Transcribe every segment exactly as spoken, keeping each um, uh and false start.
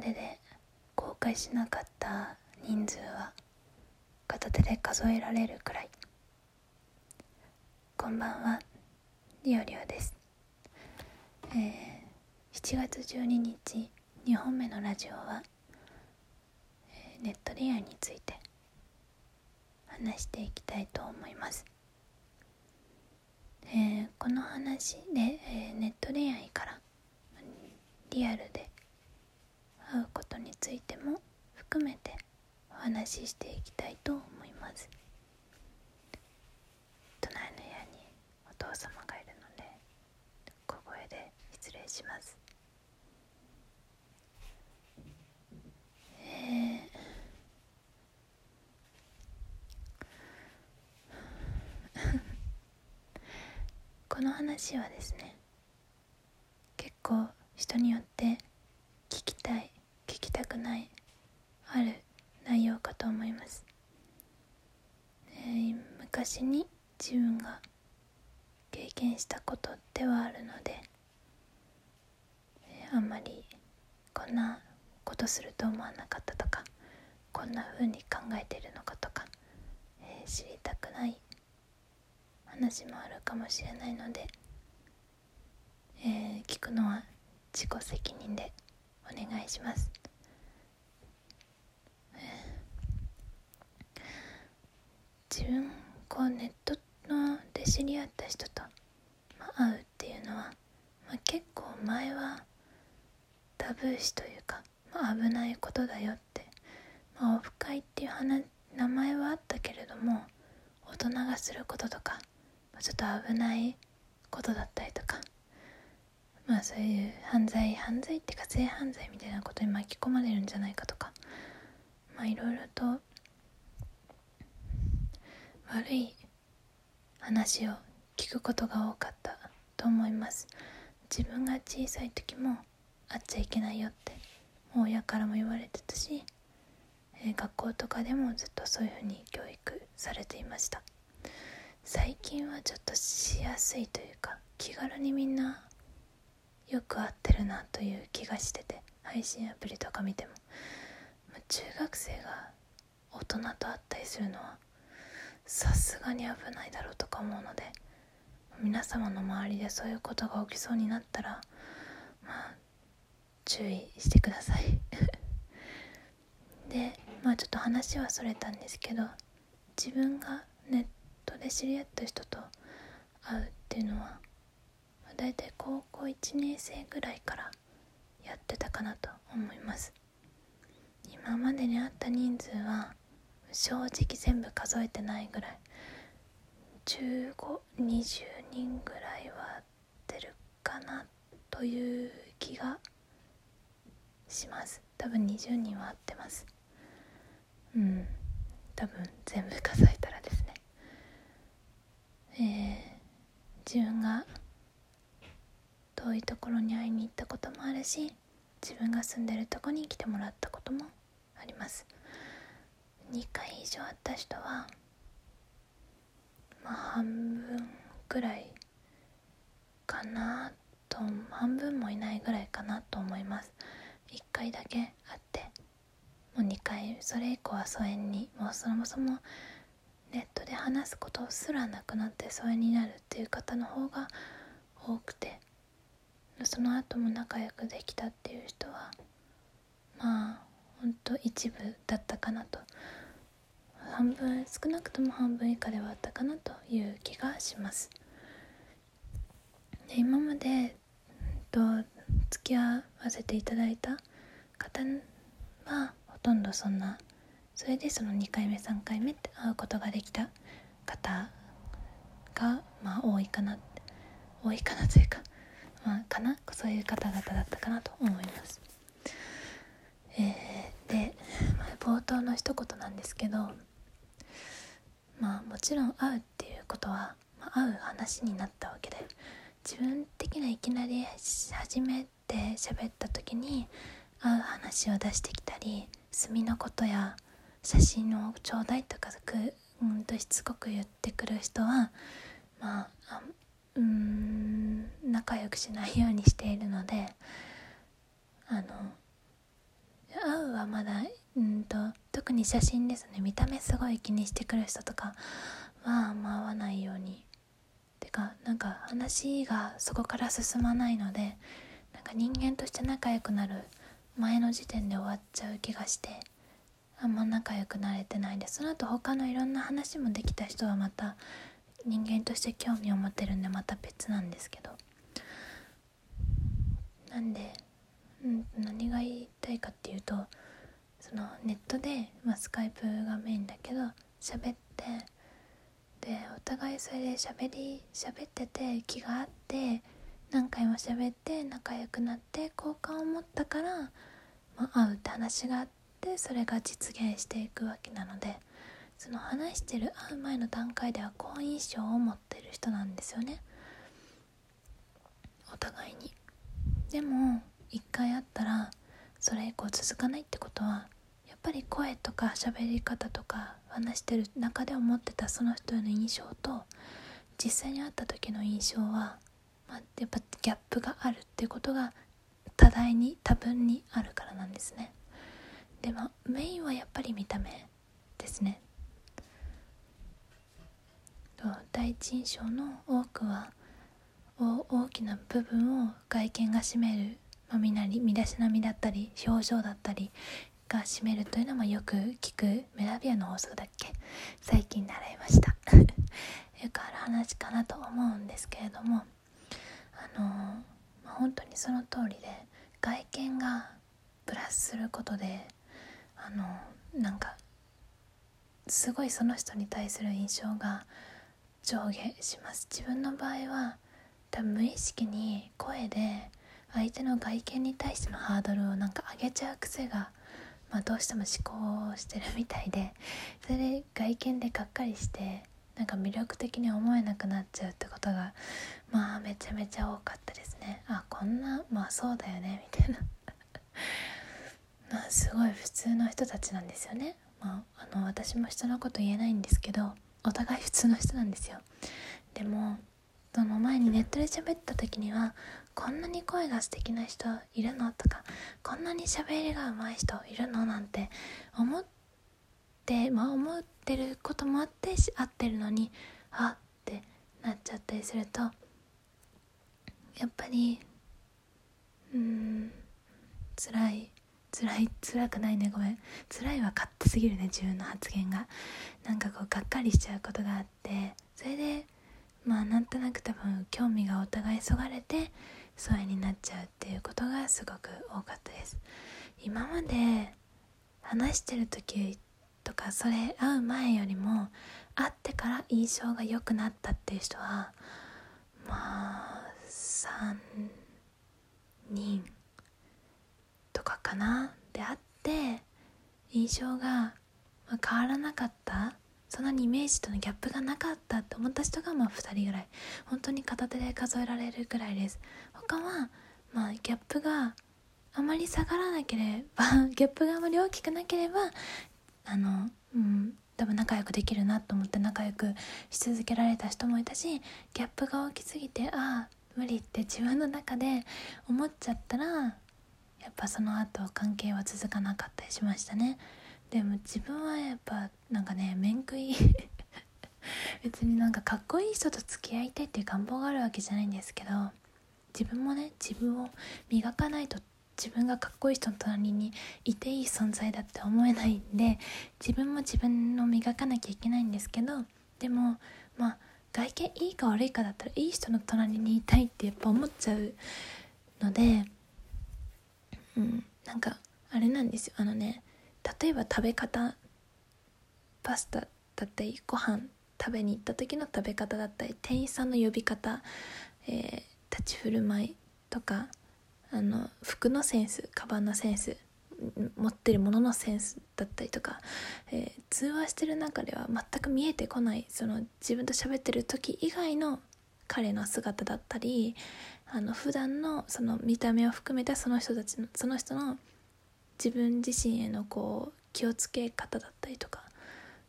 でで公開しなかった人数は片手で数えられるくらい。こんばんは、りょうりょうです。えー、しちがつじゅうににちにほんめのラジオは、えー、ネット恋愛について話していきたいと思います。えー、この話で、えー、ネット恋愛からリアルで会うことについても含めてお話ししていきたいと思います。隣の部屋にお父様がいるので小声で失礼します。えー、この話はですね、結構人によって聞きたい、聞きたくない、ある内容かと思います。えー、昔に自分が経験したことではあるので、えー、あんまりこんなことすると思わなかったとか、こんな風に考えているのかとか、えー、知りたくない話もあるかもしれないので、えー、聞くのは自己責任でお願いします。えー、自分こうネットので知り合った人と、まあ、会うっていうのは、まあ、結構前はタブー視というか、まあ、危ないことだよって、まあ、オフ会っていう名前はあったけれども、大人がすることとか、まあ、ちょっと危ないことだったりとか、まあ、そういう犯罪犯罪っていうか性犯罪みたいなことに巻き込まれるんじゃないかとか、まあいろいろと悪い話を聞くことが多かったと思います。自分が小さい時も会っちゃいけないよって親からも言われてたし、えー、学校とかでもずっとそういうふうに教育されていました。最近はちょっとしやすいというか、気軽にみんなよく合ってるなという気がしてて、配信アプリとか見ても、まあ、中学生が大人と会ったりするのはさすがに危ないだろうとか思うので、皆様の周りでそういうことが起きそうになったら、まあ注意してくださいで、まあちょっと話はそれたんですけど、自分がネットで知り合った人と会うっていうのはだいたいこうこういちねんせいぐらいからやってたかなと思います。今までにあった人数は正直全部数えてないぐらい、じゅうご、にじゅうにんぐらいはあってるかなという気がします。多分にじゅうにんはあってます。うん、多分全部数えたらですね、えー、自分が遠いところに会いに行ったこともあるし、自分が住んでるとこに来てもらったこともあります。にかいいじょう会った人は、まあ半分くらいかなと、半分もいないぐらいかなと思います。いっかいだけ会って、もうにかい、それ以降は疎遠に、もうそもそもネットで話すことすらなくなって疎遠になるっていう方の方が多くて、その後も仲良くできたっていう人はまあほんと一部だったかなと、半分、少なくとも半分以下ではあったかなという気がします。で、今までと付き合わせていただいた方はほとんどそんな、それでそのにかいめさんかいめって会うことができた方がまあ多いかな多いかなというかまあ、かなそういう方々だったかなと思います。えー、で、まあ、冒頭の一言なんですけど、まあもちろん会うっていうことは、まあ、会う話になったわけで、自分的ないきなり初めて喋った時に会う話を出してきたり、墨のことや写真をちょうだいとかく、うん、としつこく言ってくる人はまあ、あうーん仲良くしないようにしているので、あのに写真ですね。見た目すごい気にしてくる人とか、まあまあ合わないように。てかなんか話がそこから進まないので、なんか人間として仲良くなる前の時点で終わっちゃう気がして、あんま仲良くなれてないんで、その後他のいろんな話もできた人はまた人間として興味を持ってるんでまた別なんですけど、なんで、うん、何が言いたいかっていうと、そのネットで、まあ、スカイプがメインだけど喋って、でお互いそれで喋り喋ってて気があって何回も喋って仲良くなって好感を持ったから、まあ、会うって話があって、それが実現していくわけなので、その話してる会う前の段階では好印象を持ってる人なんですよね、お互いに。でも一回会ったらそれ以降続かないってことは、やっぱり声とか喋り方とか話してる中で思ってたその人への印象と実際に会った時の印象は、まあ、やっぱギャップがあるっていうことが多大に多分にあるからなんですね。でまあメインはやっぱり見た目ですね。第一印象の多くは大きな部分を外見が占める、まあ、みなり身だしなみだったり表情だったりが占めるというのもよく聞くメラビアの法則だっけ、最近習いましたよくある話かなと思うんですけれども、あのーまあ、本当にその通りで、外見がプラスすることで、あのー、なんかすごいその人に対する印象が上下します。自分の場合は多分無意識に声で相手の外見に対してのハードルをなんか上げちゃう癖が、まあ、どうしても思考してるみたいで、それで外見でがっかりしてなんか魅力的に思えなくなっちゃうってことがまあめちゃめちゃ多かったですね。あ、こんなまあそうだよねみたいなまあすごい普通の人たちなんですよね。まあ、あの私も人のこと言えないんですけど、お互い普通の人なんですよ。でもその前にネットで喋った時には、こんなに声が素敵な人いるのとか、こんなに喋りが上手い人いるのなんて思って、まあ、思ってることもあって合ってるのに、あってなっちゃったりすると、やっぱりうーん辛い辛い辛くないねごめん辛いは勝手すぎるね、自分の発言がなんかこうがっかりしちゃうことがあって、それでまあなんとなく多分興味がお互いそがれて疎遠になっちゃうっていうことがすごく多かったです。今まで話してる時とか、それ会う前よりも会ってから印象が良くなったっていう人はまあさんにんとかかな。で会って印象が変わらなかった、そんなにイメージとのギャップがなかったって思った人がまあふたりぐらい、本当に片手で数えられるぐらいです。他はまあギャップがあまり下がらなければギャップがあまり大きくなければ、あの、うん、多分仲良くできるなと思って仲良くし続けられた人もいたし、ギャップが大きすぎてああ無理って自分の中で思っちゃったら、やっぱその後関係は続かなかったりしましたね。でも自分はやっぱなんかね、面食い別になんかかっこいい人と付き合いたいっていう願望があるわけじゃないんですけど、自分もね、自分を磨かないと自分がかっこいい人の隣にいていい存在だって思えないんで、自分も自分を磨かなきゃいけないんですけど、でもまあ外見いいか悪いかだったらいい人の隣にいたいってやっぱ思っちゃうので、うん、なんかあれなんですよ。あのね、例えば食べ方、パスタだったりご飯食べに行った時の食べ方だったり、店員さんの呼び方、えー、立ち振る舞いとか、あの服のセンス、カバンのセンス、持ってるもののセンスだったりとか、えー、通話してる中では全く見えてこない、その自分と喋ってる時以外の彼の姿だったり、あの普段のその見た目を含めたその人たちの、その人の自分自身へのこう気をつけ方だったりとか、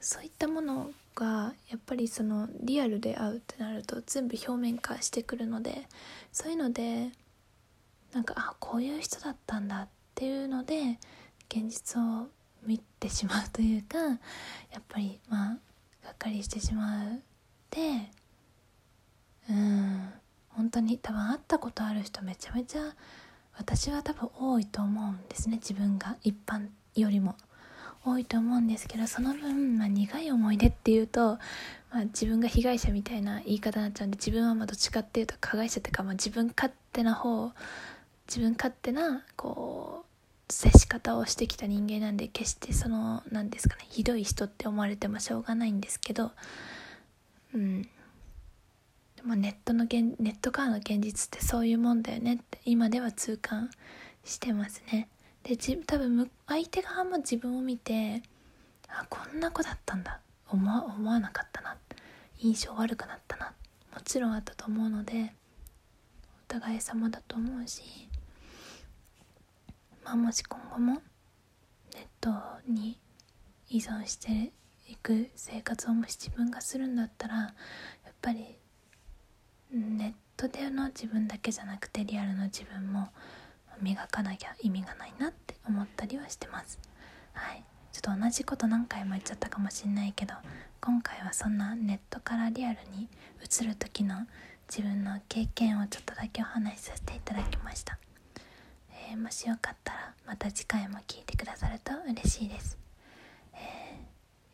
そういったものがやっぱりそのリアルで会うってなると全部表面化してくるので、そういうのでなんかあこういう人だったんだっていうので現実を見てしまうというか、やっぱりまあがっかりしてしまう。で、うーん、本当に多分会ったことある人めちゃめちゃ私は多分多いと思うんですね。自分が一般よりも多いと思うんですけど、その分、まあ、苦い思い出っていうと、まあ、自分が被害者みたいな言い方になっちゃうんで、自分はまあどっちかっていうと加害者っていうか、まあ、自分勝手な方自分勝手なこう接し方をしてきた人間なんで、決してそのなんですかね、ひどい人って思われてもしょうがないんですけど、うん、でもネットの現ネットからの現実ってそういうもんだよねって今では痛感してますね。で、多分相手側も自分を見て、あ、こんな子だったんだ、思わ、思わなかったな、印象悪くなったな、もちろんあったと思うので、お互い様だと思うし、まあ、もし今後もネットに依存していく生活をもし自分がするんだったら、やっぱりネットでの自分だけじゃなくてリアルの自分も磨かなきゃ意味がないなって思ったりはしてます。はい、ちょっと同じこと何回も言っちゃったかもしれないけど、今回はそんなネットからリアルに移る時の自分の経験をちょっとだけお話しさせていただきました。えー、もしよかったらまた次回も聞いてくださると嬉しいです。えー、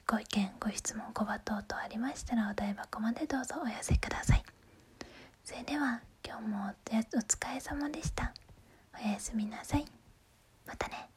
ご意見、ご質問、ごば等々ありましたらお台箱までどうぞお寄せください。それでは今日もお疲れ様でした。おやすみなさい。またね。